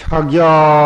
자기야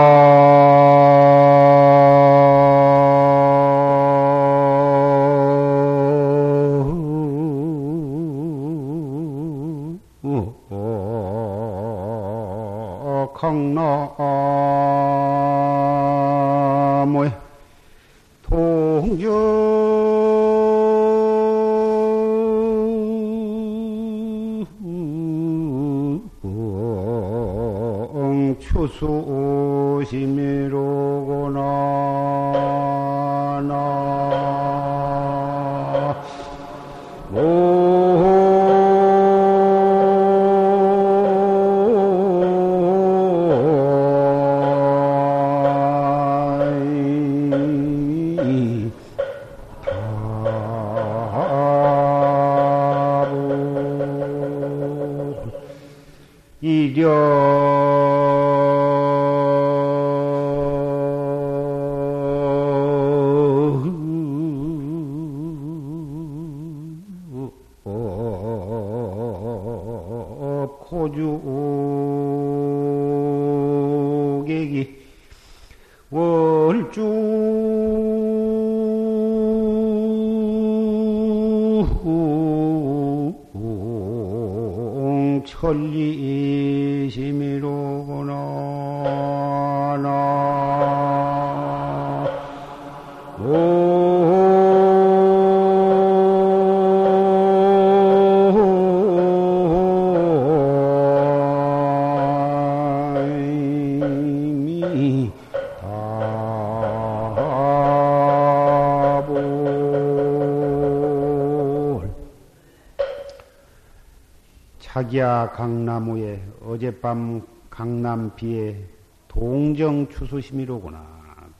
강나무에 어젯밤 강남비에 동정 추수심이로구나.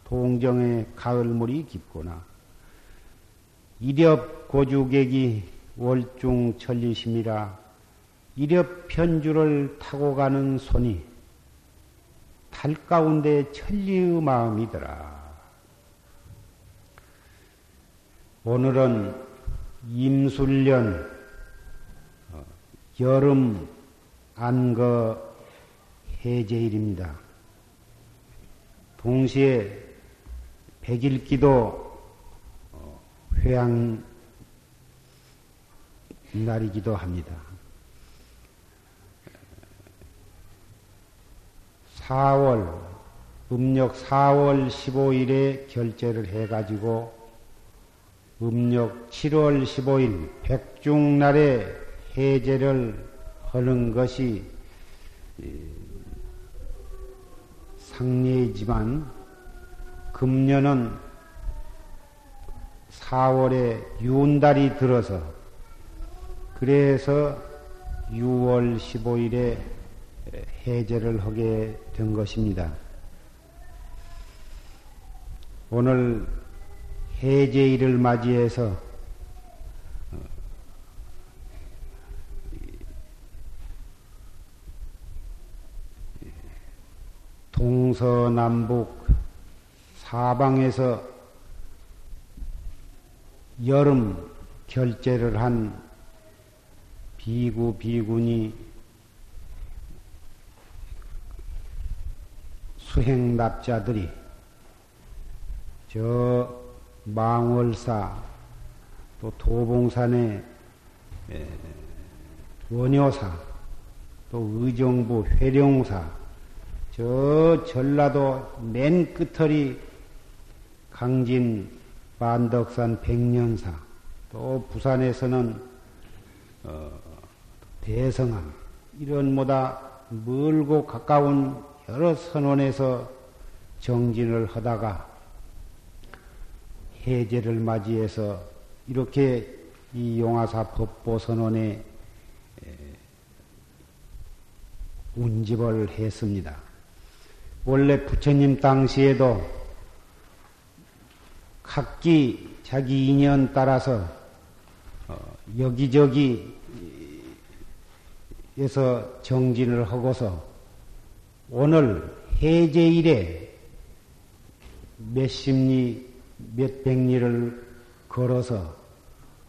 동정의 가을물이 깊구나. 이렵 고주객이 월중 천리심이라. 이렵 편주를 타고 가는 손이 달 가운데 천리의 마음이더라. 오늘은 임술년 여름 안거 해제일입니다. 동시에 백일기도 회양 날이기도 합니다. 4월 음력 4월 15일에 결제를 해가지고 음력 7월 15일 백중날에 해제를 하는 것이 상례이지만 금년은 4월에 윤달이 들어서 그래서 6월 15일에 해제를 하게 된 것입니다. 오늘 해제일을 맞이해서 동서남북 사방에서 여름 결제를 한 비구비군이 수행납자들이 저 망월사 또 도봉산의 원효사 또 의정부 회룡사 저 전라도 맨 끝털이 강진 반덕산 백년사 또 부산에서는 대성암 이런 뭐다 멀고 가까운 여러 선원에서 정진을 하다가 해제를 맞이해서 이렇게 이 용화사 법보 선원에 운집을 했습니다. 원래 부처님 당시에도 각기 자기 인연 따라서 여기저기에서 정진을 하고서 오늘 해제일에 몇십리 몇백리를 걸어서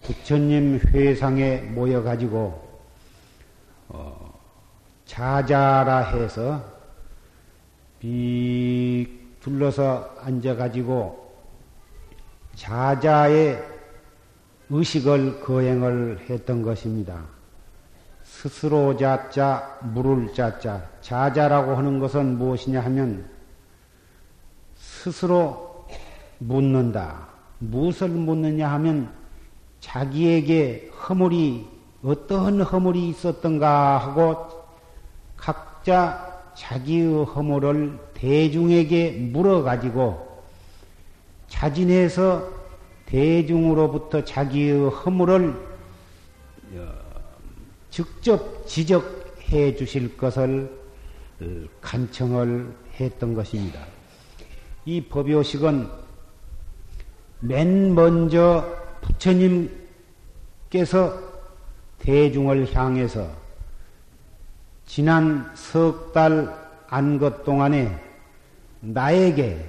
부처님 회상에 모여가지고 자자라 해서 빅 둘러서 앉아가지고 자자의 의식을 거행을 했던 것입니다. 스스로 자자, 물을 자자, 자자라고 하는 것은 무엇이냐 하면 스스로 묻는다. 무엇을 묻느냐 하면 자기에게 허물이 어떠한 허물이 있었던가 하고 각자 자기의 허물을 대중에게 물어가지고 자진해서 대중으로부터 자기의 허물을 직접 지적해 주실 것을 간청을 했던 것입니다. 이 법요식은 맨 먼저 부처님께서 대중을 향해서 지난 석 달 안 것 동안에 나에게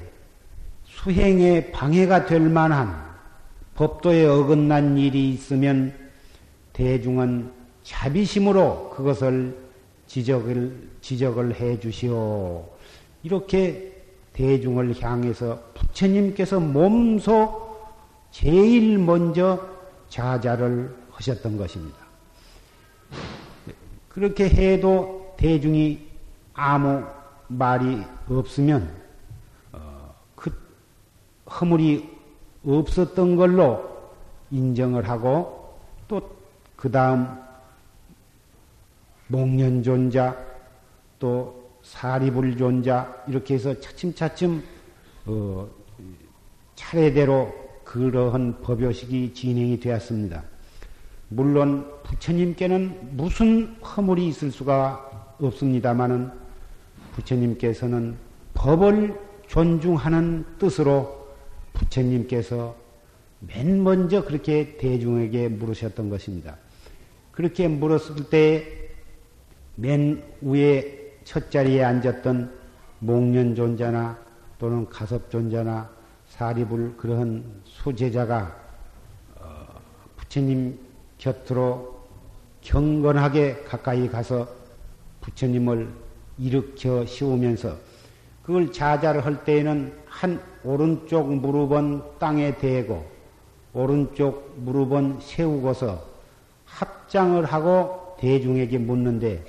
수행에 방해가 될 만한 법도에 어긋난 일이 있으면 대중은 자비심으로 그것을 지적을 해 주시오. 이렇게 대중을 향해서 부처님께서 몸소 제일 먼저 자자를 하셨던 것입니다. 그렇게 해도 대중이 아무 말이 없으면 그 허물이 없었던 걸로 인정을 하고 또 그 다음 목련존자 또 사리불존자 이렇게 해서 차츰차츰 차례대로 그러한 법요식이 진행이 되었습니다. 물론 부처님께는 무슨 허물이 있을 수가 없습니다마는 부처님께서는 법을 존중하는 뜻으로 부처님께서 맨 먼저 그렇게 대중에게 물으셨던 것입니다. 그렇게 물었을 때 맨 위에 첫 자리에 앉았던 목련존자나 또는 가섭존자나 사리불 그러한 수제자가 부처님 곁으로 경건하게 가까이 가서 부처님을 일으켜 세우면서 그걸 자자를 할 때에는 한 오른쪽 무릎은 땅에 대고 오른쪽 무릎은 세우고서 합장을 하고 대중에게 묻는데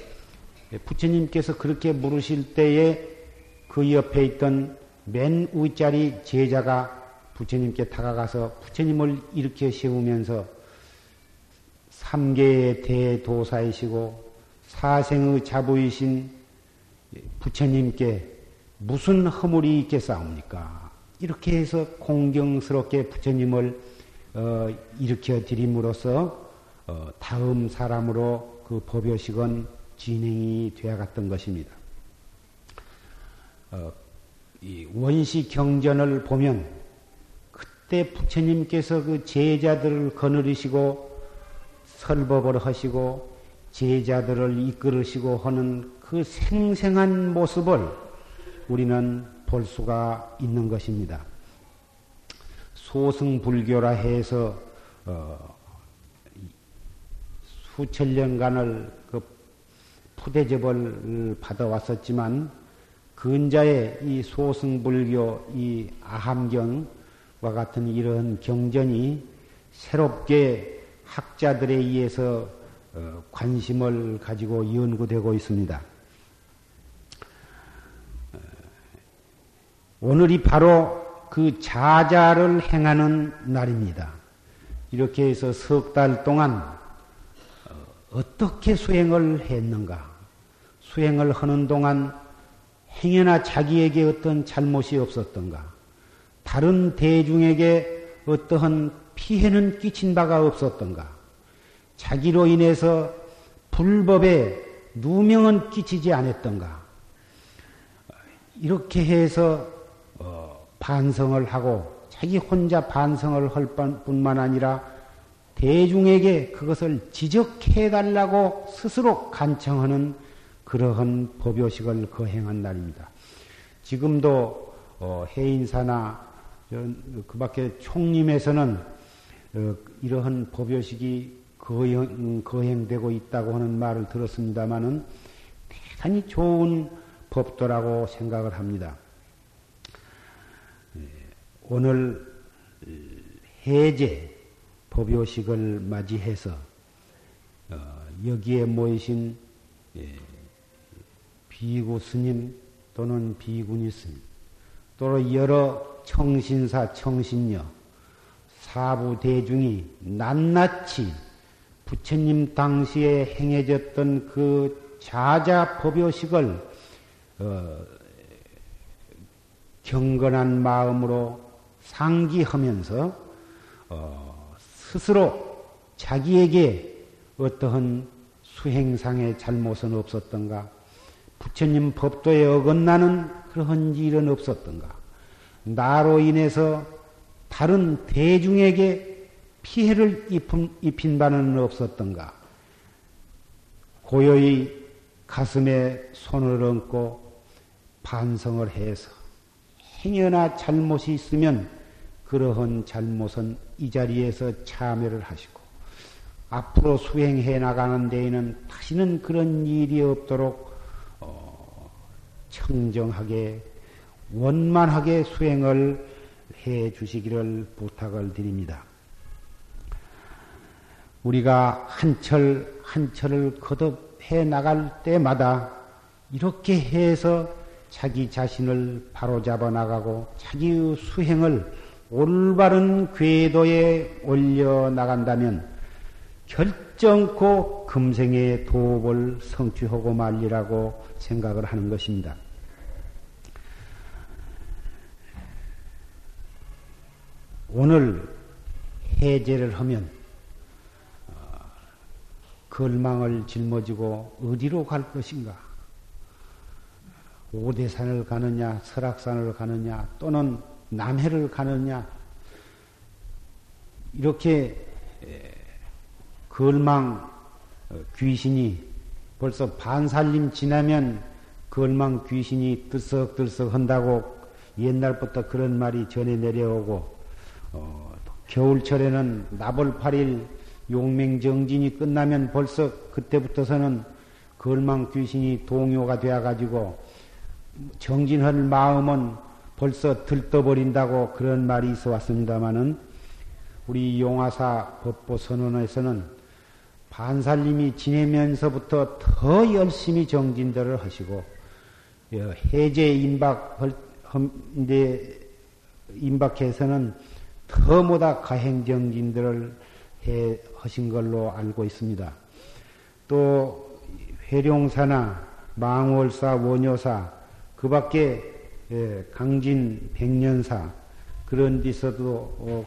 부처님께서 그렇게 물으실 때에 그 옆에 있던 맨 위자리 제자가 부처님께 다가가서 부처님을 일으켜 세우면서 삼계의 대도사이시고 사생의 자부이신 부처님께 무슨 허물이 있겠사옵니까? 이렇게 해서 공경스럽게 부처님을 일으켜 드림으로써 다음 사람으로 그 법요식은 진행이 되어갔던 것입니다. 이 원시 경전을 보면 그때 부처님께서 그 제자들을 거느리시고 설법을 하시고 제자들을 이끌으시고 하는 그 생생한 모습을 우리는 볼 수가 있는 것입니다. 소승불교라 해서 수천 년간을 그 푸대접을 받아왔었지만 근자의 이 소승불교, 이 아함경과 같은 이런 경전이 새롭게 학자들에 의해서 관심을 가지고 연구되고 있습니다. 오늘이 바로 그 자자를 행하는 날입니다. 이렇게 해서 석 달 동안 어떻게 수행을 했는가? 수행을 하는 동안 행여나 자기에게 어떤 잘못이 없었던가, 다른 대중에게 어떠한 피해는 끼친 바가 없었던가, 자기로 인해서 불법에 누명은 끼치지 않았던가, 이렇게 해서 반성을 하고 자기 혼자 반성을 할 뿐만 아니라 대중에게 그것을 지적해달라고 스스로 간청하는 그러한 법요식을 거행한 날입니다. 지금도 해인사나 그 밖에 총림에서는 이러한 법요식이 거행되고 있다고 하는 말을 들었습니다마는 대단히 좋은 법도라고 생각을 합니다. 오늘 해제 법요식을 맞이해서 여기에 모이신 비구 스님 또는 비구니 스님 또는 여러 청신사 청신녀 사부 대중이 낱낱이 부처님 당시에 행해졌던 그 자자 법요식을 경건한 마음으로 상기하면서 스스로 자기에게 어떠한 수행상의 잘못은 없었던가, 부처님 법도에 어긋나는 그런 일은 없었던가, 나로 인해서 다른 대중에게 피해를 입힌 바는 없었던가, 고요히 가슴에 손을 얹고 반성을 해서 행여나 잘못이 있으면 그러한 잘못은 이 자리에서 참여를 하시고 앞으로 수행해 나가는 데에는 다시는 그런 일이 없도록 청정하게 원만하게 수행을 해 주시기를 부탁을 드립니다. 우리가 한철 한철을 거듭해 나갈 때마다 이렇게 해서 자기 자신을 바로잡아 나가고 자기의 수행을 올바른 궤도에 올려 나간다면 결정코 금생의 도업을 성취하고 말리라고 생각을 하는 것입니다. 오늘 해제를 하면 걸망을 짊어지고 어디로 갈 것인가? 오대산을 가느냐, 설악산을 가느냐, 또는 남해를 가느냐, 이렇게 걸망 귀신이 벌써 반살림 지나면 걸망 귀신이 들썩들썩 한다고 옛날부터 그런 말이 전해 내려오고, 겨울철에는 나벌 8일 용맹정진이 끝나면 벌써 그때부터서는 걸망 귀신이 동요가 되어가지고 정진할 마음은 벌써 들떠버린다고 그런 말이 있어 왔습니다마는, 우리 용화사 법보선언에서는 반살림이 지내면서부터 더 열심히 정진들을 하시고 해제 임박해서는 더보다 가행정진들을 해 하신 걸로 알고 있습니다. 또 회룡사나 망월사, 원효사, 그 밖에 강진, 백년사 그런 데서도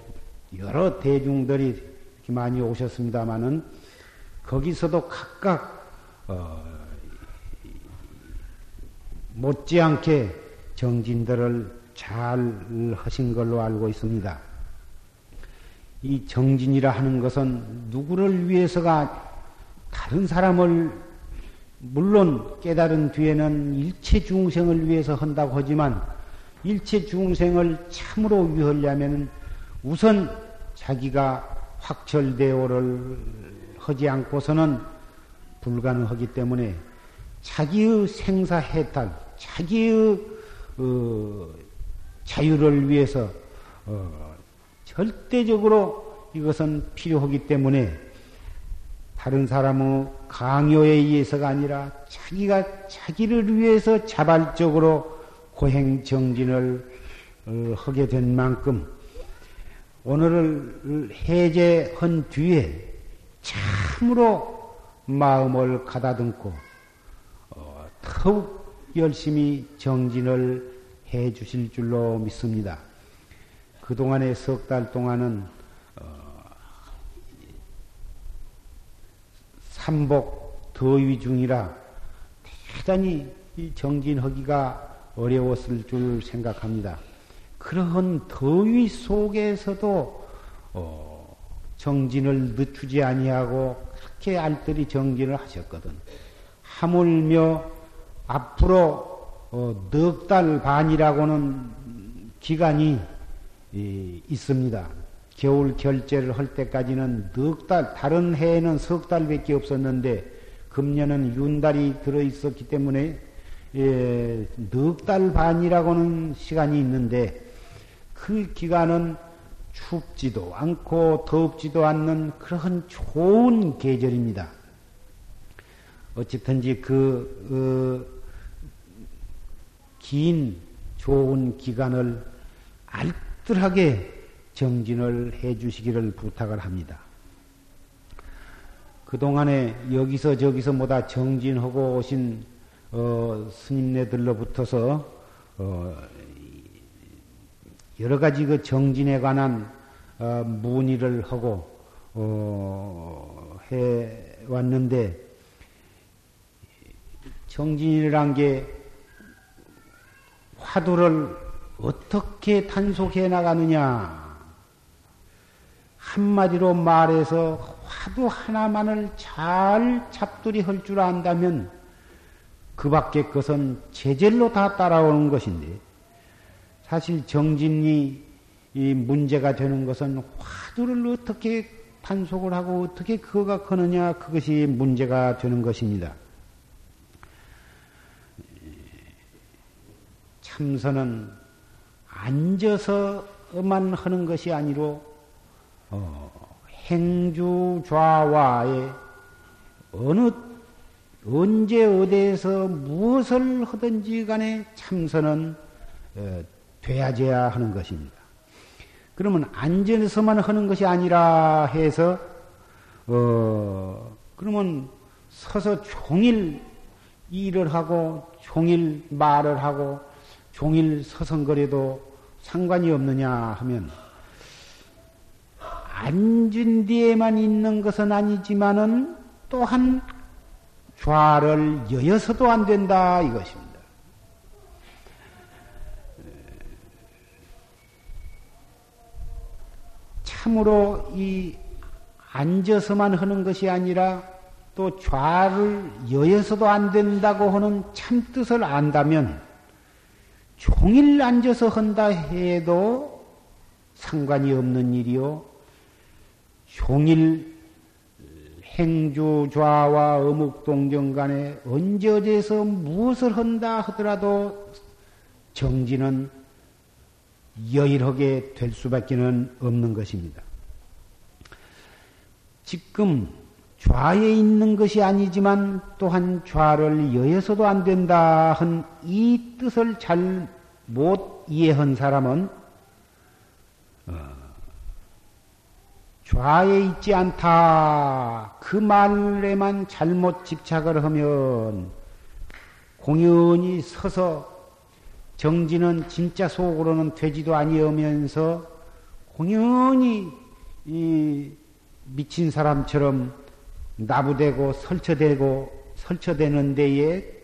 여러 대중들이 이렇게 많이 오셨습니다마는, 거기서도 각각 못지않게 정진들을 잘 하신 걸로 알고 있습니다. 이 정진이라 하는 것은 누구를 위해서가, 다른 사람을 물론 깨달은 뒤에는 일체 중생을 위해서 한다고 하지만, 일체 중생을 참으로 위하려면 우선 자기가 확철대오를 하지 않고서는 불가능하기 때문에 자기의 생사해탈, 자기의 자유를 위해서 절대적으로 이것은 필요하기 때문에 다른 사람의 강요에 의해서가 아니라 자기가 자기를 위해서 자발적으로 고행정진을 하게 된 만큼, 오늘을 해제한 뒤에 참으로 마음을 가다듬고 더욱 열심히 정진을 해 주실 줄로 믿습니다. 그동안의 석 달 동안은 삼복 더위 중이라 대단히 정진하기가 어려웠을 줄 생각합니다. 그러한 더위 속에서도 정진을 늦추지 아니하고 그렇게 알뜰히 정진을 하셨거든. 하물며 앞으로 넉 달 반이라고는 기간이 있습니다. 겨울 결제를 할 때까지는 넉 달, 다른 해에는 석 달밖에 없었는데 금년은 윤달이 들어있었기 때문에 넉 달 반이라고는 시간이 있는데 그 기간은 춥지도 않고 덥지도 않는 그런 좋은 계절입니다. 어쨌든지 그 긴 좋은 기간을 알뜰하게 정진을 해 주시기를 부탁을 합니다. 그동안에 여기서 저기서 뭐다 정진하고 오신 스님네들로부터서 여러 가지 그 정진에 관한 문의를 하고 해 왔는데, 정진이란 게 화두를 어떻게 탄속해 나가느냐, 한마디로 말해서 화두 하나만을 잘 잡두리 할 줄 안다면 그 밖의 것은 제절로 다 따라오는 것인데, 사실 정진이 이 문제가 되는 것은 화두를 어떻게 탄속을 하고 어떻게 그거가 크느냐, 그것이 문제가 되는 것입니다. 참선은 앉아서만 하는 것이 아니로 행주좌와의 어느 언제 어디에서 무엇을 하든지 간에 참선은 돼야 하는 것입니다. 그러면 앉아서만 하는 것이 아니라 해서 그러면 서서 종일 일을 하고 종일 말을 하고 종일 서성거려도 상관이 없느냐 하면, 앉은 뒤에만 있는 것은 아니지만은 또한 좌를 여여서도 안 된다 이것입니다. 참으로 이 앉아서만 하는 것이 아니라 또 좌를 여여서도 안 된다고 하는 참뜻을 안다면 종일 앉아서 한다 해도 상관이 없는 일이요, 종일 행주좌와 어묵동정 간에 언제 어디에서 무엇을 한다 하더라도 정진은 여일하게 될 수밖에 없는 것입니다. 지금 좌에 있는 것이 아니지만 또한 좌를 여여서도 안 된다 한 이 뜻을 잘 못 이해한 사람은 좌에 있지 않다 그 말에만 잘못 집착을 하면 공연히 서서 정진은 진짜 속으로는 되지도 아니하면서 공연히 이 미친 사람처럼 나부되고 설쳐되는 데에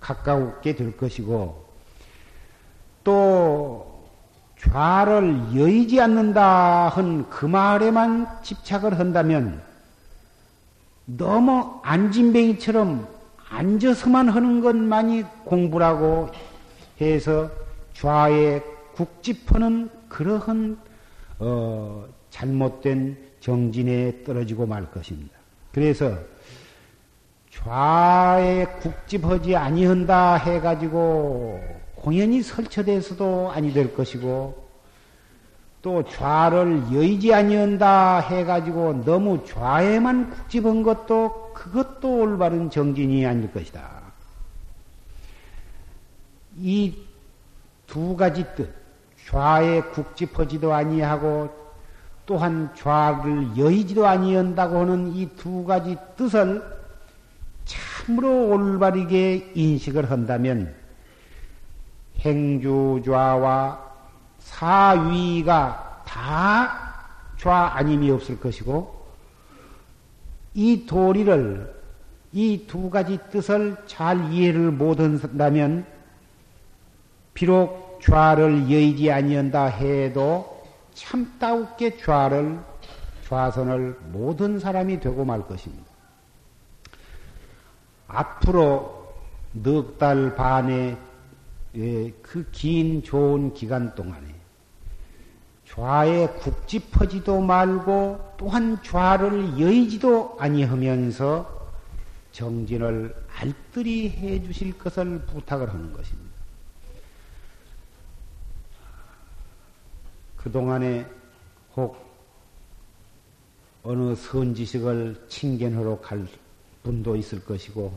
가까우게 될 것이고, 또 좌를 여의지 않는다 한 그 말에만 집착을 한다면 너무 앉은뱅이처럼 앉아서만 하는 것만이 공부라고 해서 좌에 국집하는 그러한 잘못된 정진에 떨어지고 말 것입니다. 그래서 좌에 국집하지 아니한다 해가지고 공연히 설쳐돼서도 아니 될 것이고, 또 좌를 여의지 아니한다 해가지고 너무 좌에만 국집한 것도 그것도 올바른 정진이 아닐 것이다. 이 두 가지 뜻, 좌에 국집하지도 아니하고 또한 좌를 여의지도 아니한다고 하는 이 두 가지 뜻을 참으로 올바르게 인식을 한다면 행주좌와 사위가 다 좌 아님이 없을 것이고, 이 도리를, 이 두 가지 뜻을 잘 이해를 못한다면 비록 좌를 여의지 아니한다 해도 참다우게 좌선을 모든 사람이 되고 말 것입니다. 앞으로 넉 달 반의 그 긴 좋은 기간 동안에 좌에 국집하지도 말고 또한 좌를 여의지도 아니하면서 정진을 알뜰히 해 주실 것을 부탁을 하는 것입니다. 그동안에 혹 어느 선지식을 칭견하러 갈 분도 있을 것이고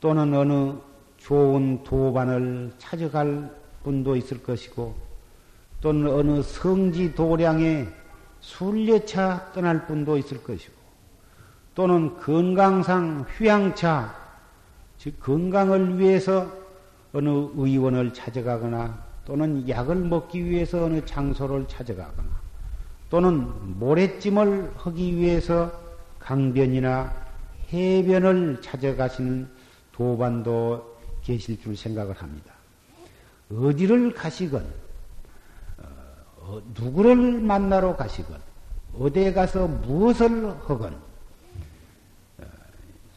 또는 어느 좋은 도반을 찾아갈 분도 있을 것이고 또는 어느 성지 도량에 순례차 떠날 분도 있을 것이고 또는 건강상 휴양차, 즉 건강을 위해서 어느 의원을 찾아가거나 또는 약을 먹기 위해서 어느 장소를 찾아가거나 또는 모래찜을 하기 위해서 강변이나 해변을 찾아가시는 도반도 계실 줄 생각을 합니다. 어디를 가시건, 누구를 만나러 가시건, 어디에 가서 무엇을 하건,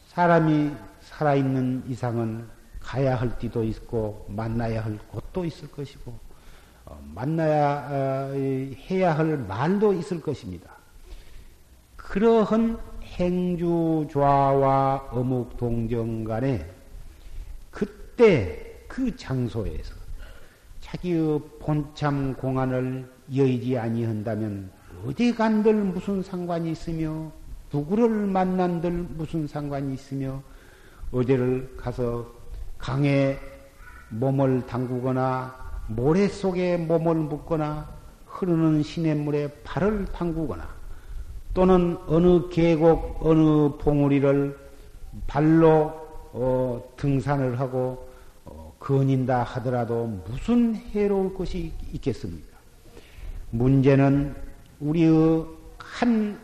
사람이 살아있는 이상은 가야 할 데도 있고 만나야 할 곳도 있을 것이고 만나야 해야 할 말도 있을 것입니다. 그러한 행주좌와 어묵동정 간에 그때 그 장소에서 자기의 본참 공안을 여의지 아니한다면 어디 간들 무슨 상관이 있으며 누구를 만난들 무슨 상관이 있으며 어디를 가서 강에 몸을 담그거나 모래 속에 몸을 묻거나 흐르는 시냇물에 발을 담그거나 또는 어느 계곡 어느 봉우리를 발로 등산을 하고 거닌다 하더라도 무슨 해로울 것이 있겠습니까? 문제는 우리의 한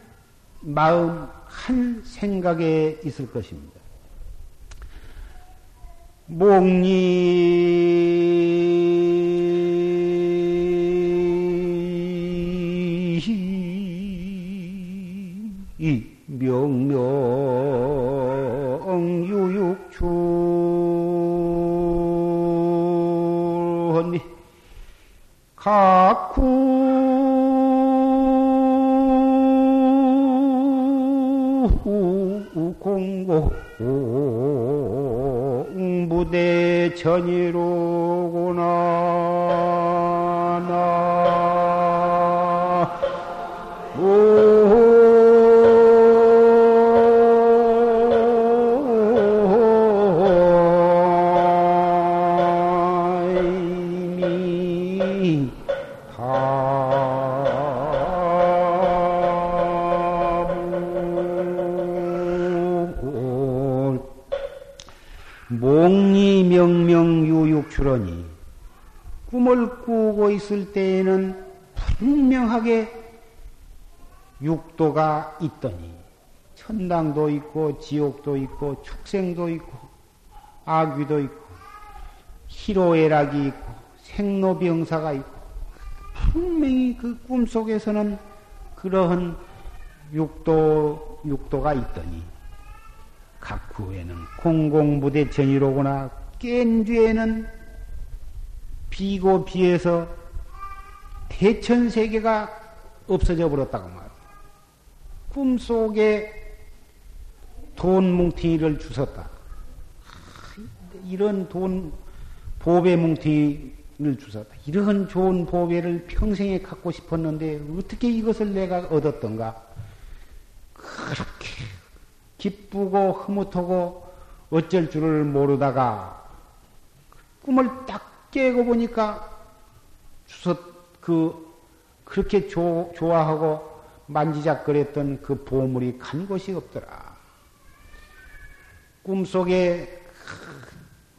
마음 한 생각에 있을 것입니다. 목니 명명 유육춘 각후 공고 무대 전이로구나 나 명명유육출하니 꿈을 꾸고 있을 때에는 분명하게 육도가 있더니 천당도 있고 지옥도 있고 축생도 있고 악귀도 있고 희로애락이 있고 생로병사가 있고 분명히 그 꿈속에서는 그러한 육도가 있더니 각후에는 공공부대 전이로구나 깬 뒤에는 비고 비에서 대천세계가 없어져 버렸다고 말이야. 꿈속에 돈 뭉티를 주셨다. 이런 돈 보배 뭉티를 주셨다. 이런 좋은 보배를 평생에 갖고 싶었는데 어떻게 이것을 내가 얻었던가. 그렇게 기쁘고 흐뭇하고 어쩔 줄을 모르다가 꿈을 딱 깨고 보니까 그렇게 좋아하고 만지작거렸던 그 보물이 간 곳이 없더라. 꿈속에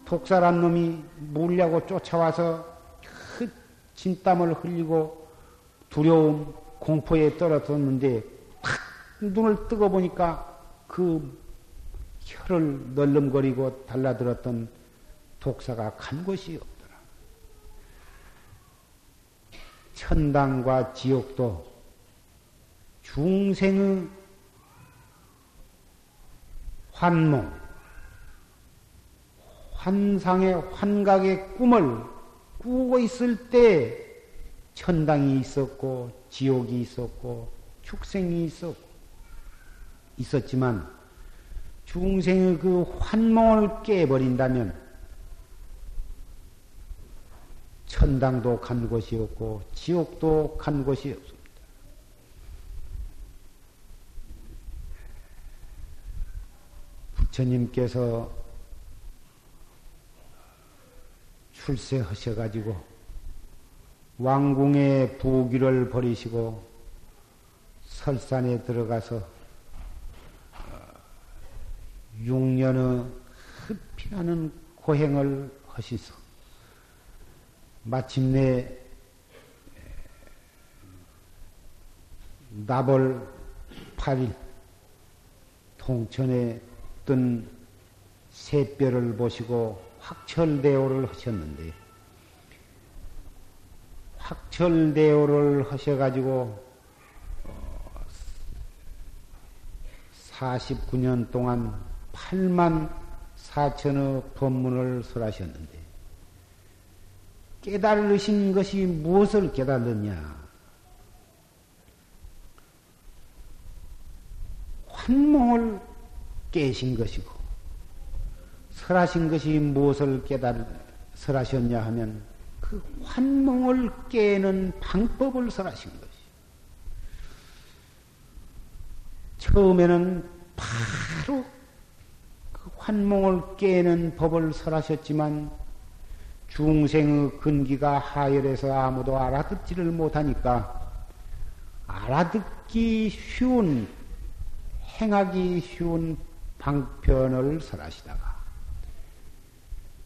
독살한 놈이 물려고 쫓아와서 진땀을 흘리고 두려움, 공포에 떨어졌는데 탁 눈을 뜨고 보니까 그 혀를 널름거리고 달라들었던 독사가 간 곳이 없더라. 천당과 지옥도 중생의 환몽, 환상의 환각의 꿈을 꾸고 있을 때 천당이 있었고 지옥이 있었고 축생이 있었지만 중생의 그 환몽을 깨버린다면 천당도 간 곳이 없고 지옥도 간 곳이 없습니다. 부처님께서 출세하셔가지고 왕궁의 부귀를 버리시고 설산에 들어가서 6년의 흡피하는 고행을 하시소. 마침내 나벌 8일 통천에 뜬 새별을 보시고 확철대오를 하셨는데, 확철대오를 하셔가지고 49년 동안 84,000의 법문을 설하셨는데, 깨달으신 것이 무엇을 깨달았냐? 환몽을 깨신 것이고, 설하신 것이 무엇을 설하셨냐 하면 그 환몽을 깨는 방법을 설하신 것이. 처음에는 바로 그 환몽을 깨는 법을 설하셨지만 중생의 근기가 하열해서 아무도 알아듣지를 못하니까 알아듣기 쉬운, 행하기 쉬운 방편을 설하시다가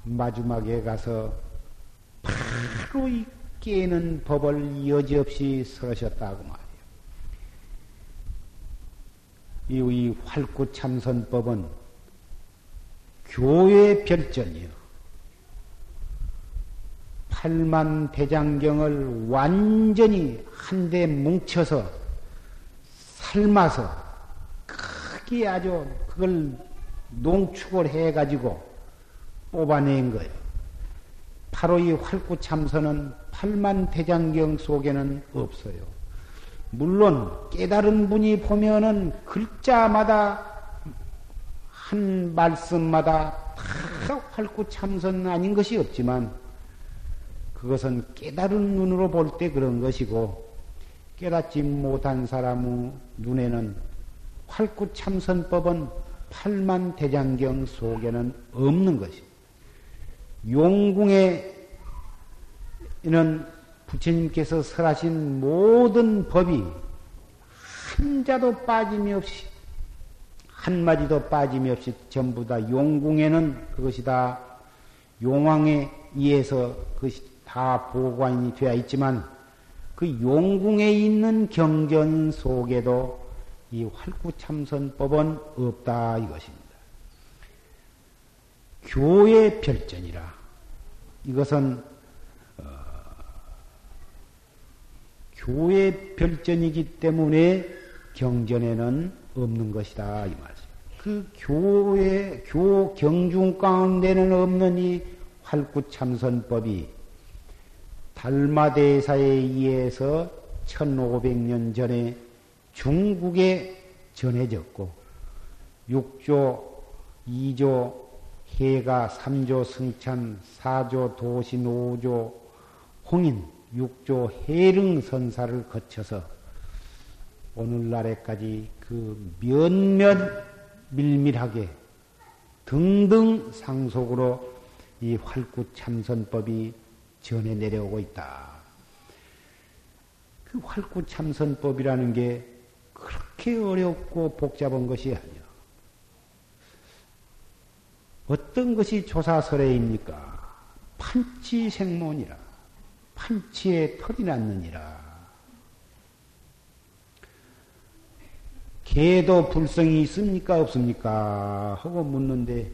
마지막에 가서 바로 이 깨는 법을 여지없이 설하셨다고 말이에요. 이 활구참선법은 교의 별전이요, 8만 대장경을 완전히 한데 뭉쳐서 삶아서 크게 아주 그걸 농축을 해가지고 뽑아낸 거예요. 바로 이 활구참선은 8만 대장경 속에는 없어요. 물론 깨달은 분이 보면은 글자마다 한 말씀마다 다 활구참선 아닌 것이 없지만, 그것은 깨달은 눈으로 볼 때 그런 것이고, 깨닫지 못한 사람의 눈에는 활구참선법은 8만 대장경 속에는 없는 것입니다. 용궁에는 부처님께서 설하신 모든 법이 한 자도 빠짐이 없이, 한 마디도 빠짐이 없이 전부 다 용궁에는 그것이 다 용왕에 의해서 그것이 다 보관이 되어 있지만, 그 용궁에 있는 경전 속에도 이 활구참선법은 없다 이것입니다. 교의 별전이라, 이것은 교의 별전이기 때문에 경전에는 없는 것이다 이 말이죠. 그 교의 경중 가운데는 없는 이 활구참선법이 달마대사에 의해서 1500년 전에 중국에 전해졌고, 6조, 2조, 해가, 3조, 승찬, 4조, 도신, 5조, 홍인, 6조, 해릉선사를 거쳐서 오늘날에까지 그 몇몇 밀밀하게 등등 상속으로 이 활구참선법이 전해 내려오고 있다. 그 활구참선법이라는 게 그렇게 어렵고 복잡한 것이 아니야. 어떤 것이 조사설에입니까? 판치생몬이라, 판치에 털이 났느니라. 개도 불성이 있습니까 없습니까 하고 묻는데,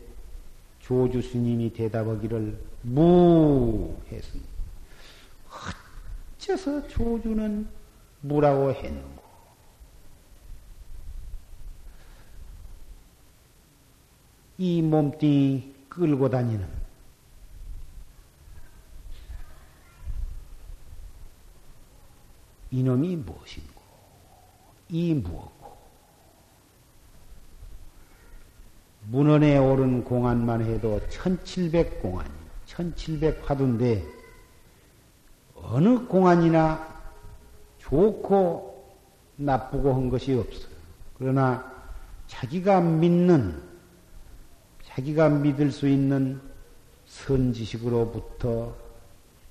조주 스님이 대답하기를 무 했습니다. 어째서 조주는 무라고 했는고? 이 몸뚱이 끌고 다니는 이놈이 무엇인고, 이 무엇고, 문헌에 오른 공안만 해도 1700공안, 1700화두인데 어느 공안이나 좋고 나쁘고 한 것이 없어요. 그러나 자기가 믿을 수 있는 선지식으로부터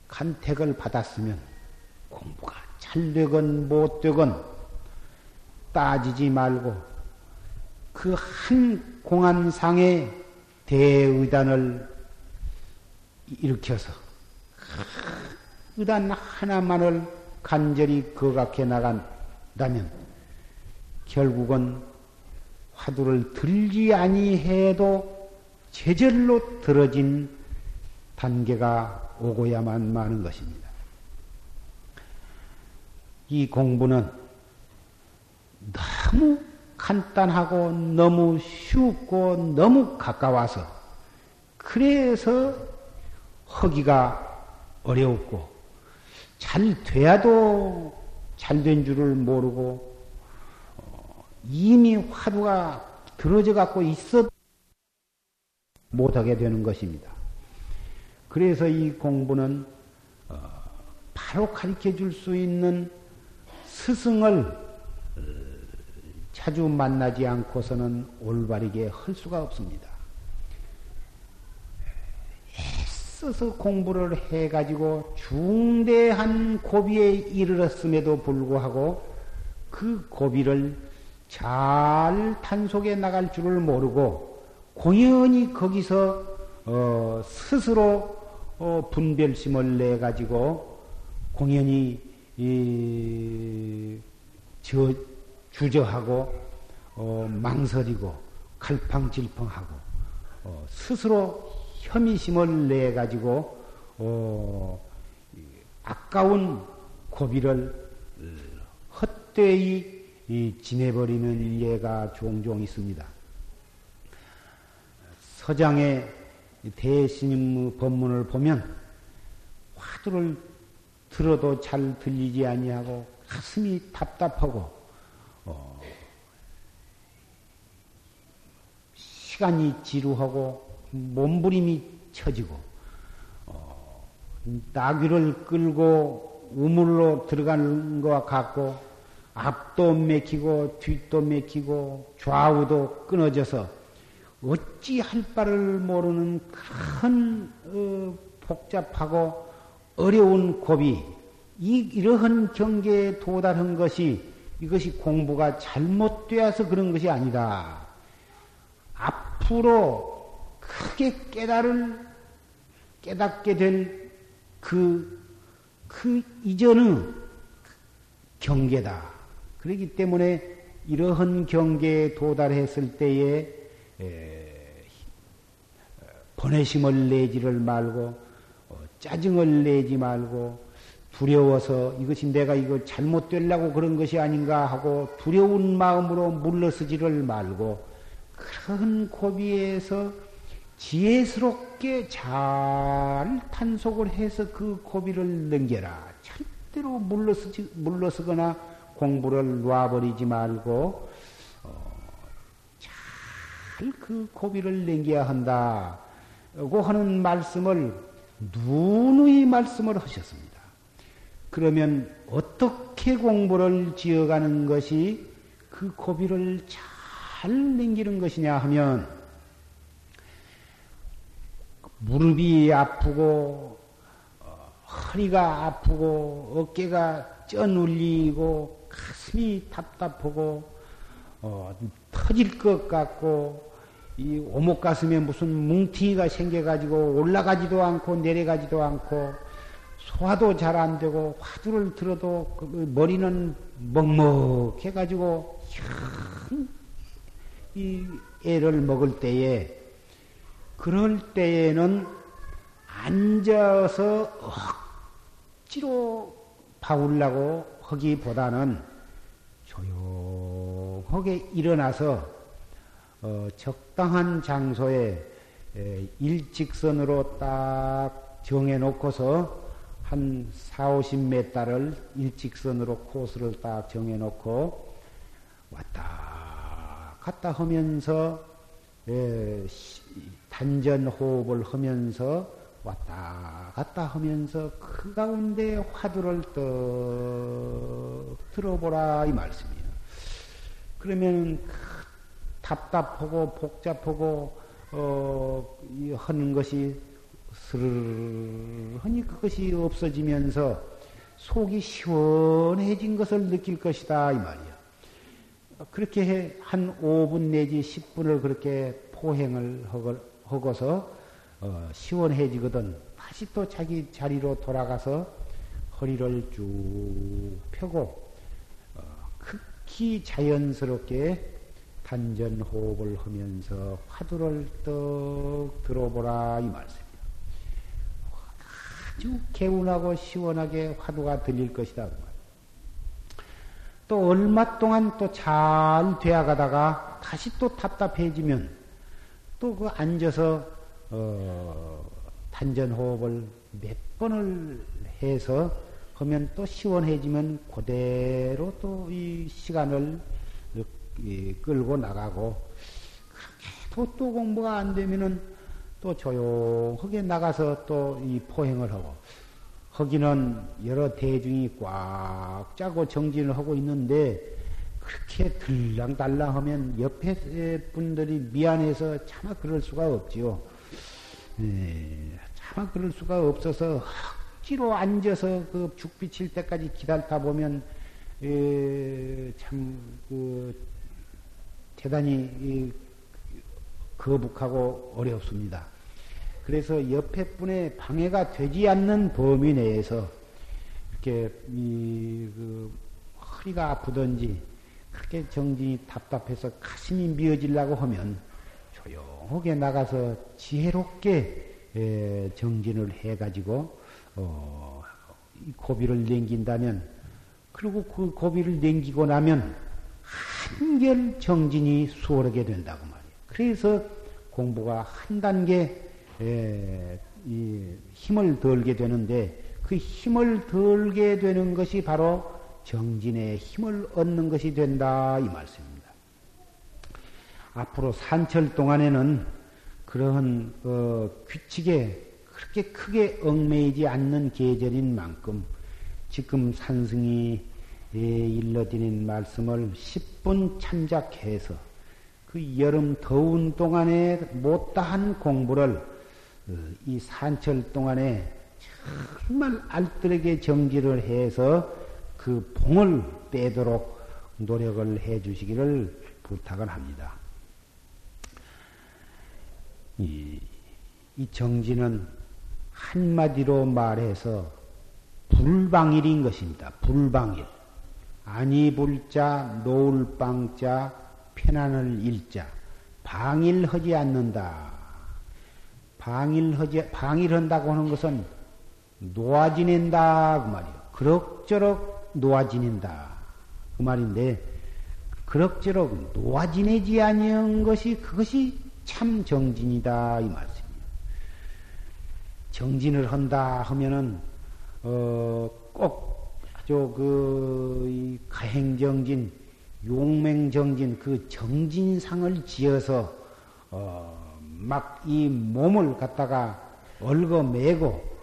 간택을 받았으면 공부가 잘 되건 못 되건 따지지 말고 그 한 공안상의 대의단을 일으켜서 의단 하나만을 간절히 거각해 나간다면 결국은 화두를 들지 아니해도 제절로 들어진 단계가 오고야만 마는 것입니다. 이 공부는 너무 간단하고 너무 쉽고 너무 가까워서 그래서 하기가 어려웠고 잘 돼야도 잘된 줄을 모르고 이미 화두가 들어져 갖고 있어도 못하게 되는 것입니다. 그래서 이 공부는 바로 가르쳐 줄 수 있는 스승을 자주 만나지 않고서는 올바르게 할 수가 없습니다. 애써서 공부를 해가지고 중대한 고비에 이르렀음에도 불구하고 그 고비를 잘 탄속해 나갈 줄을 모르고 공연히 거기서 스스로 분별심을 내가지고 공연히 주저하고 망설이고 갈팡질팡하고 스스로 혐의심을 내가지고 아까운 고비를 헛되이 지내버리는 일례가 종종 있습니다. 서장의 대스님 법문을 보면 화두를 들어도 잘 들리지 아니하고 가슴이 답답하고 시간이 지루하고 몸부림이 처지고 나귀를 끌고 우물로 들어가는 것과 같고 앞도 맥히고 뒤도 맥히고 좌우도 끊어져서 어찌할 바를 모르는 큰 복잡하고 어려운 고비 이러한 경계에 도달한 것이 이것이 공부가 잘못되어서 그런 것이 아니다. 앞으로 크게 깨닫게 될 그 이전의 경계다. 그렇기 때문에 이러한 경계에 도달했을 때에 번외심을 내지를 말고 짜증을 내지 말고 두려워서 이것이 내가 이걸 잘못되려고 그런 것이 아닌가 하고 두려운 마음으로 물러서지를 말고 그런 고비에서 지혜스럽게 잘 탄속을 해서 그 고비를 넘겨라. 절대로 물러서거나 공부를 놔버리지 말고 잘 그 고비를 넘겨야 한다고 하는 말씀을 누누이 말씀을 하셨습니다. 그러면 어떻게 공부를 지어가는 것이 그 고비를 잘 넘기는 것이냐 하면 무릎이 아프고 허리가 아프고 어깨가 쪄눌리고 가슴이 답답하고 터질 것 같고 이 오목가슴에 무슨 뭉티가 생겨가지고 올라가지도 않고 내려가지도 않고 소화도 잘 안 되고 화두를 들어도 머리는 먹먹해가지고 이 애를 먹을 때에 그럴 때에는 앉아서 억지로 바울라고 하기보다는 조용하게 일어나서 적당한 장소에 일직선으로 딱 정해놓고서 한 40~50m를 일직선으로 코스를 딱 정해놓고 왔다 갔다 하면서 단전호흡을 하면서 왔다 갔다 하면서 그 가운데 화두를 떡 들어보라 이 말씀이에요. 그러면 답답하고 복잡하고 하는 것이 스르르르니 그것이 없어지면서 속이 시원해진 것을 느낄 것이다 이 말이야. 그렇게 한 5분 내지 10분을 그렇게 포행을 하고서 시원해지거든 다시 또 자기 자리로 돌아가서 허리를 쭉 펴고 극히 자연스럽게 단전호흡을 하면서 화두를 떡 들어보라 이 말씀이에요. 아주 개운하고 시원하게 화두가 들릴 것이다. 또 얼마 동안 또 잘 되어가다가 다시 또 답답해지면 또 그 앉아서 단전호흡을 몇 번을 해서 하면 또 시원해지면 그대로 또 이 시간을 끌고 나가고 그렇게 또 공부가 안 되면은 또 조용하게 나가서 또 이 포행을 하고 거기는 여러 대중이 꽉 짜고 정진을 하고 있는데 그렇게 들랑달랑 하면 옆에 분들이 미안해서 차마 그럴 수가 없지요. 차마 그럴 수가 없어서 억지로 앉아서 그 죽비칠 때까지 기다리다 보면 참 그 대단히 거북하고 어렵습니다. 그래서 옆에 분의 방해가 되지 않는 범위 내에서 이렇게 허리가 아프든지 그렇게 정진이 답답해서 가슴이 미어지려고 하면 조용하게 나가서 지혜롭게 정진을 해가지고 고비를 넘긴다면 그리고 그 고비를 넘기고 나면 한결 정진이 수월하게 된다고 말이에요. 그래서 공부가 한 단계 힘을 덜게 되는데 그 힘을 덜게 되는 것이 바로 정진의 힘을 얻는 것이 된다 이 말씀입니다. 앞으로 산철 동안에는 그러한 규칙에 그렇게 크게 얽매이지 않는 계절인 만큼 지금 산승이 일러드린 말씀을 10분 참작해서 그 여름 더운 동안에 못다한 공부를 이 산철 동안에 정말 알뜰하게 정지를 해서 그 봉을 빼도록 노력을 해 주시기를 부탁을 합니다. 이 정지는 한마디로 말해서 불방일인 것입니다. 불방일. 안이불자, 노을방자, 편안을 일자, 방일하지 않는다. 방일한다고 하는 것은 놓아지낸다 그 말이에요. 그럭저럭 놓아지낸다 그 말인데 그럭저럭 놓아지내지 아니한 것이 그것이 참 정진이다 이 말씀이에요. 정진을 한다 하면은 꼭 이 가행정진, 용맹정진, 그 정진상을 지어서, 막 이 몸을 갖다가 얽어매고,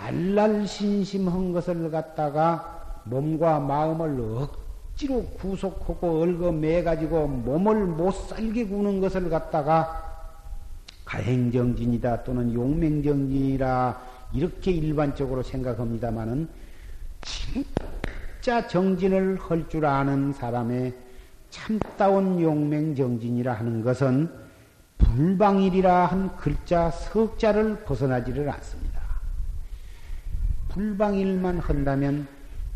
알랄신심한 것을 갖다가 몸과 마음을 억지로 구속하고 얽어매가지고 몸을 못 살게 구는 것을 갖다가 가행정진이다 또는 용맹정진이라 이렇게 일반적으로 생각합니다만은 진짜 정진을 할 줄 아는 사람의 참다운 용맹정진이라 하는 것은 불방일이라 한 글자 석자를 벗어나지를 않습니다. 불방일만 한다면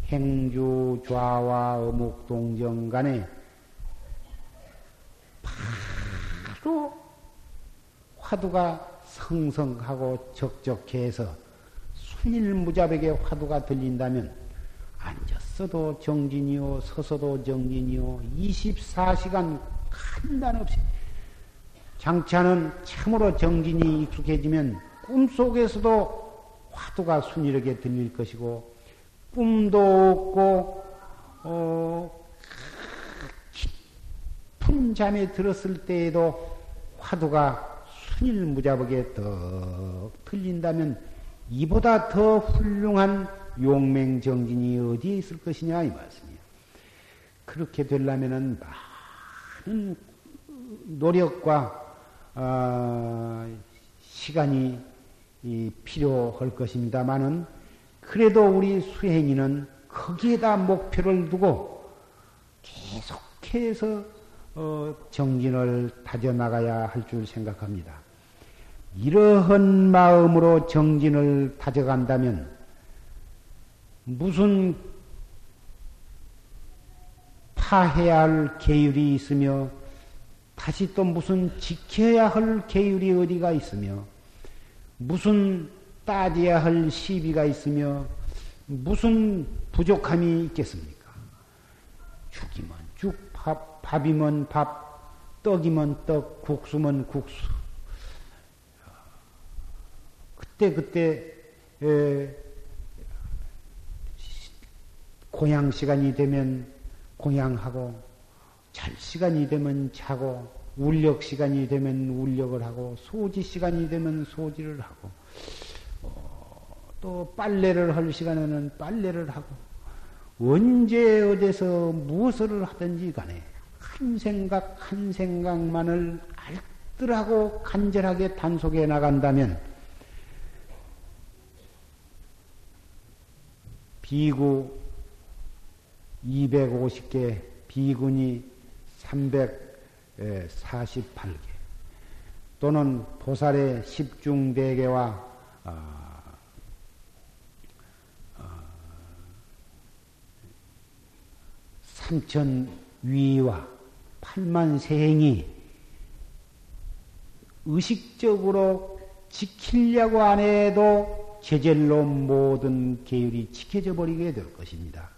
행주 좌와 어묵 동정 간에 바로 화두가 성성하고 적적해서 순일무잡하게 화두가 들린다면 앉았어도 정진이요 서서도 정진이요 24시간 간단없이 장차는 참으로 정진이 익숙해지면 꿈속에서도 화두가 순이르게 들릴 것이고 꿈도 없고 깊은 깊은 잠에 들었을 때에도 화두가 순일무잡하게 떡 틀린다면 이보다 더 훌륭한 용맹정진이 어디에 있을 것이냐 이 말씀이에요. 그렇게 되려면은 많은 노력과 시간이 필요할 것입니다만은 그래도 우리 수행인은 거기에다 목표를 두고 계속해서 정진을 다져나가야 할 줄 생각합니다. 이러한 마음으로 정진을 다져간다면 무슨 파해야 할 계율이 있으며 다시 또 무슨 지켜야 할 계율이 어디가 있으며 무슨 따져야 할 시비가 있으며 무슨 부족함이 있겠습니까? 죽이면 죽, 밥이면 밥, 떡이면 떡, 국수면 국수. 그때 고향 시간이 되면 고향하고 잘 시간이 되면 자고 울력 시간이 되면 울력을 하고 소지 시간이 되면 소지를 하고 또 빨래를 할 시간에는 빨래를 하고 언제 어디서 무엇을 하든지 간에 한 생각 한 생각만을 알뜰하고 간절하게 단속해 나간다면 비구 250개, 비군이 348개 또는 보살의 10중대개와 삼천위와 8만세행이 의식적으로 지키려고 안 해도 제절로 모든 계율이 지켜져 버리게 될 것입니다.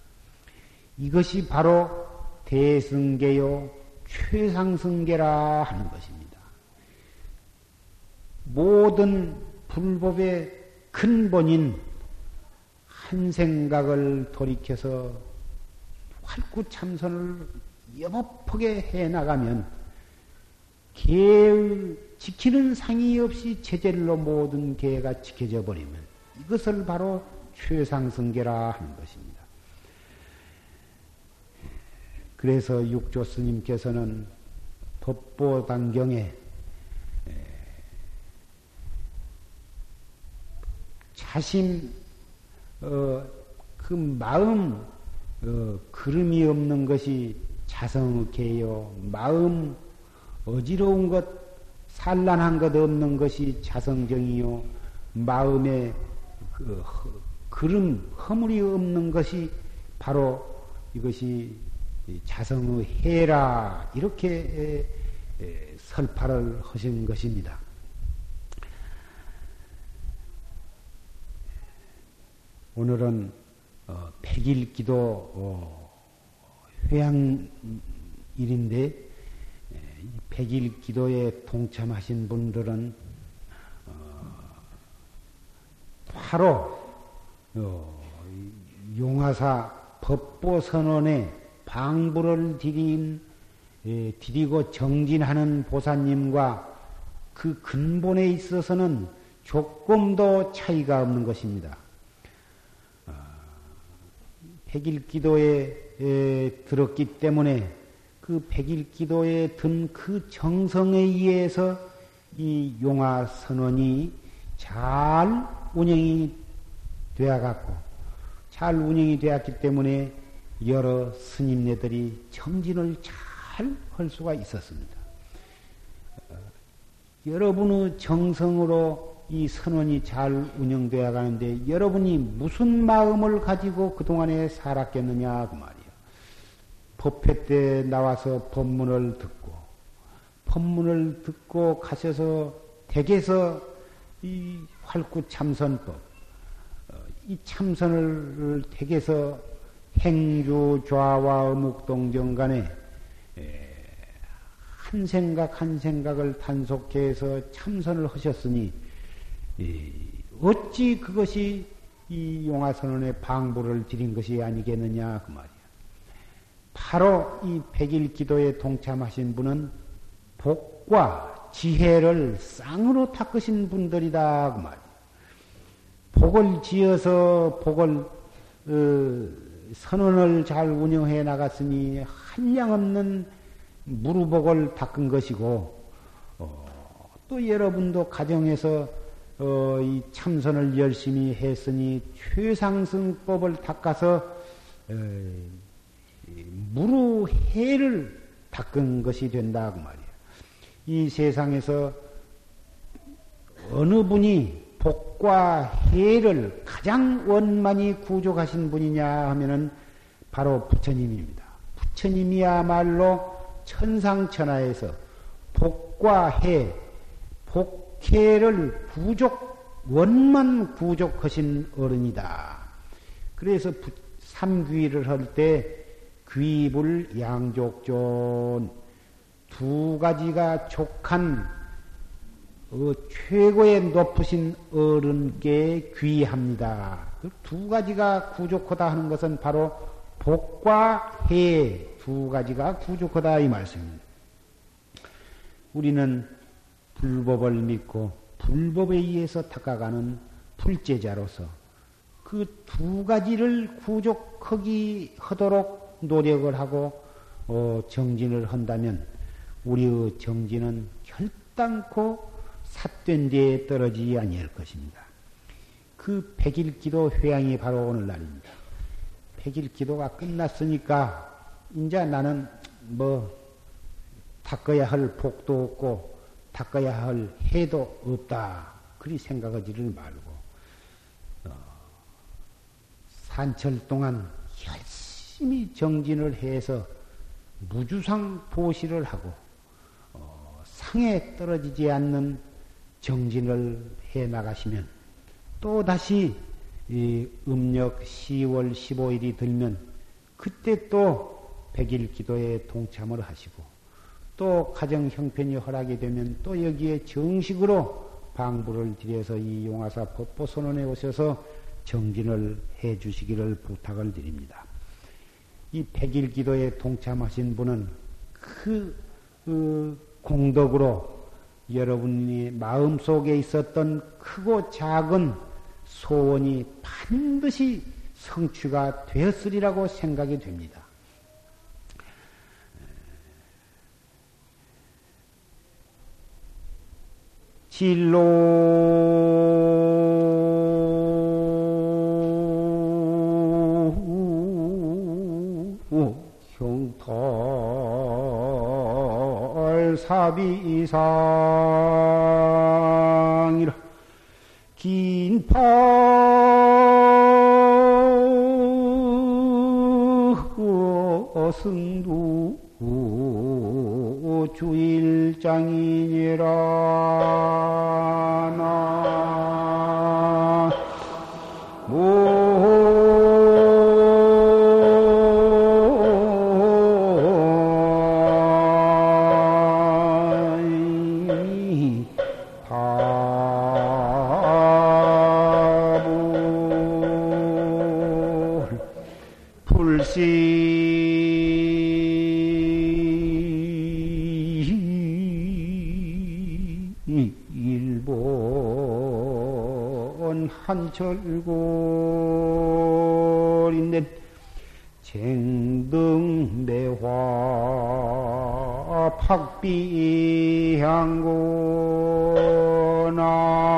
이것이 바로 대승계요 최상승계라 하는 것입니다. 모든 불법의 근본인 한 생각을 돌이켜서 활구참선을 여법하게 해나가면 계를 지키는 상의 없이 제절로 모든 계가 지켜져 버리면 이것을 바로 최상승계라 하는 것입니다. 그래서 육조 스님께서는 법보단경에 자심 그 마음 그름이 없는 것이 자성의계요, 마음 어지러운 것 산란한 것 없는 것이 자성정이요, 마음에 그름 허물이 없는 것이 바로 이것이 자성의 해라, 이렇게 설파를 하신 것입니다. 오늘은 100일기도 회양일인데 100일기도에 동참하신 분들은 바로 용화사 법보선언에 방부를 드리고 정진하는 보살님과 그 근본에 있어서는 조금도 차이가 없는 것입니다. 백일기도에 들었기 때문에 그 백일기도에 든 그 정성에 의해서 이 용화선언이 잘 운영이 되어갔고 잘 운영이 되었기 때문에 여러 스님네들이 정진을 잘 할 수가 있었습니다. 여러분의 정성으로 이 선언이 잘 운영되어 가는데 여러분이 무슨 마음을 가지고 그동안에 살았겠느냐 그 말이에요. 법회 때 나와서 법문을 듣고 가셔서 댁에서 이 활구참선법 이 참선을 댁에서 행주 좌와 어묵동정 간에 한 생각 한 생각을 단속해서 참선을 하셨으니 어찌 그것이 이 용화선언의 방부를 드린 것이 아니겠느냐 그 말이야. 바로 이 백일 기도에 동참하신 분은 복과 지혜를 쌍으로 닦으신 분들이다 그 말이에요. 복을 지어서 복을 선원을 잘 운영해 나갔으니 한량없는 무루복을 닦은 것이고 또 여러분도 가정에서 이 참선을 열심히 했으니 최상승법을 닦아서 무루해를 닦은 것이 된다 그 말이에요. 이 세상에서 어느 분이 복과 해를 가장 원만히 구족하신 분이냐 하면은 바로 부처님입니다. 부처님이야말로 천상천하에서 복과 해, 복해를 원만 구족하신 어른이다. 그래서 삼귀를 할 때 귀불 양족존 두 가지가 족한 최고의 높으신 어른께 귀합니다. 두 가지가 구족하다 하는 것은 바로 복과 해 두 가지가 구족하다 이 말씀입니다. 우리는 불법을 믿고 불법에 의해서 닦아가는 불제자로서 그 두 가지를 구족하기 하도록 노력을 하고 정진을 한다면 우리의 정진은 결단코 삿된 데에 떨어지지 아니할 것입니다. 그 백일기도 회향이 바로 오늘날입니다. 백일기도가 끝났으니까 이제 나는 닦아야 할 복도 없고 닦아야 할 해도 없다. 그리 생각하지를 말고 산철 동안 열심히 정진을 해서 무주상 보시를 하고 상에 떨어지지 않는 정진을 해 나가시면 또다시 음력 10월 15일이 들면 그때 또 백일 기도에 동참을 하시고 또 가정 형편이 허락이 되면 또 여기에 정식으로 방부를 드려서 이 용화사 법보선원에 오셔서 정진을 해 주시기를 부탁을 드립니다. 이 백일 기도에 동참하신 분은 그 공덕으로 여러분이 마음속에 있었던 크고 작은 소원이 반드시 성취가 되었으리라고 생각이 됩니다. 사비상이라 긴파 승두 주일장이니라 나 한철골인데 쟁등대화 팍비향고나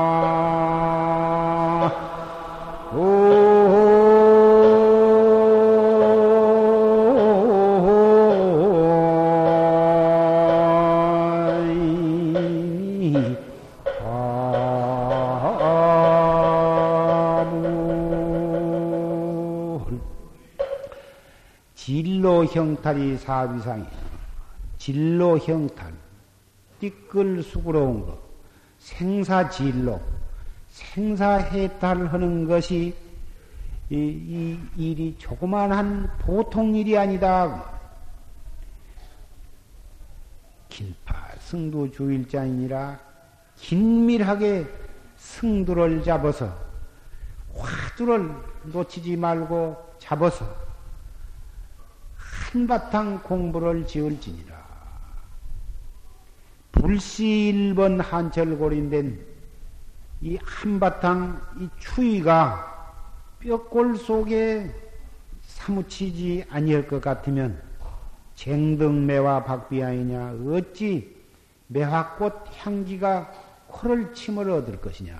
형탈이 사비상이에요. 진로 형탈, 띠끌수그러운 것, 생사진로, 생사해탈하는 것이 이 일이 조그만한 보통 일이 아니다. 긴파 승두 주일자이니라 긴밀하게 승두를 잡아서 화두를 놓치지 말고 잡아서 한바탕 공부를 지을지니라. 불시 1번 한철골인된 이 한바탕 이 추위가 뼈골 속에 사무치지 아니할 것 같으면 쟁등 매화 박비아이냐 어찌 매화꽃 향기가 코를 침을 얻을 것이냐.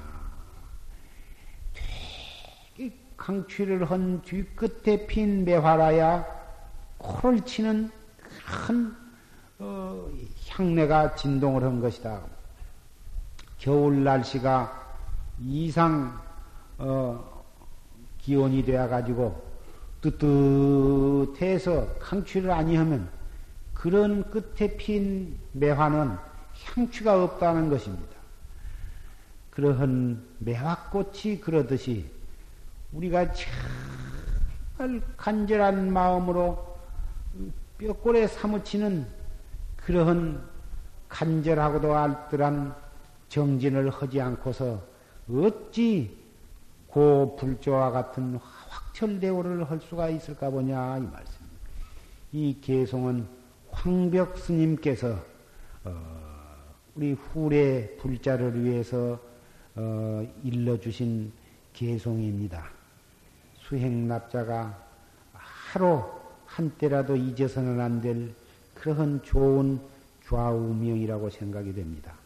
되게 강취를 한 뒤끝에 핀 매화라야 코를 치는 큰 향내가 진동을 한 것이다. 겨울 날씨가 이상 기온이 되어가지고 뜨뜻해서 강추를 아니하면 그런 끝에 핀 매화는 향취가 없다는 것입니다. 그러한 매화꽃이 그러듯이 우리가 정말 간절한 마음으로 뼈골에 사무치는 그러한 간절하고도 알뜰한 정진을 하지 않고서 어찌 고 불조와 같은 확철대오를 할 수가 있을까 보냐 이 말씀입니다. 이 개송은 황벽 스님께서 우리 후래 불자를 위해서 일러주신 개송입니다. 수행납자가 하루 한때라도 잊어서는 안 될 그러한 좋은 좌우명이라고 생각이 됩니다.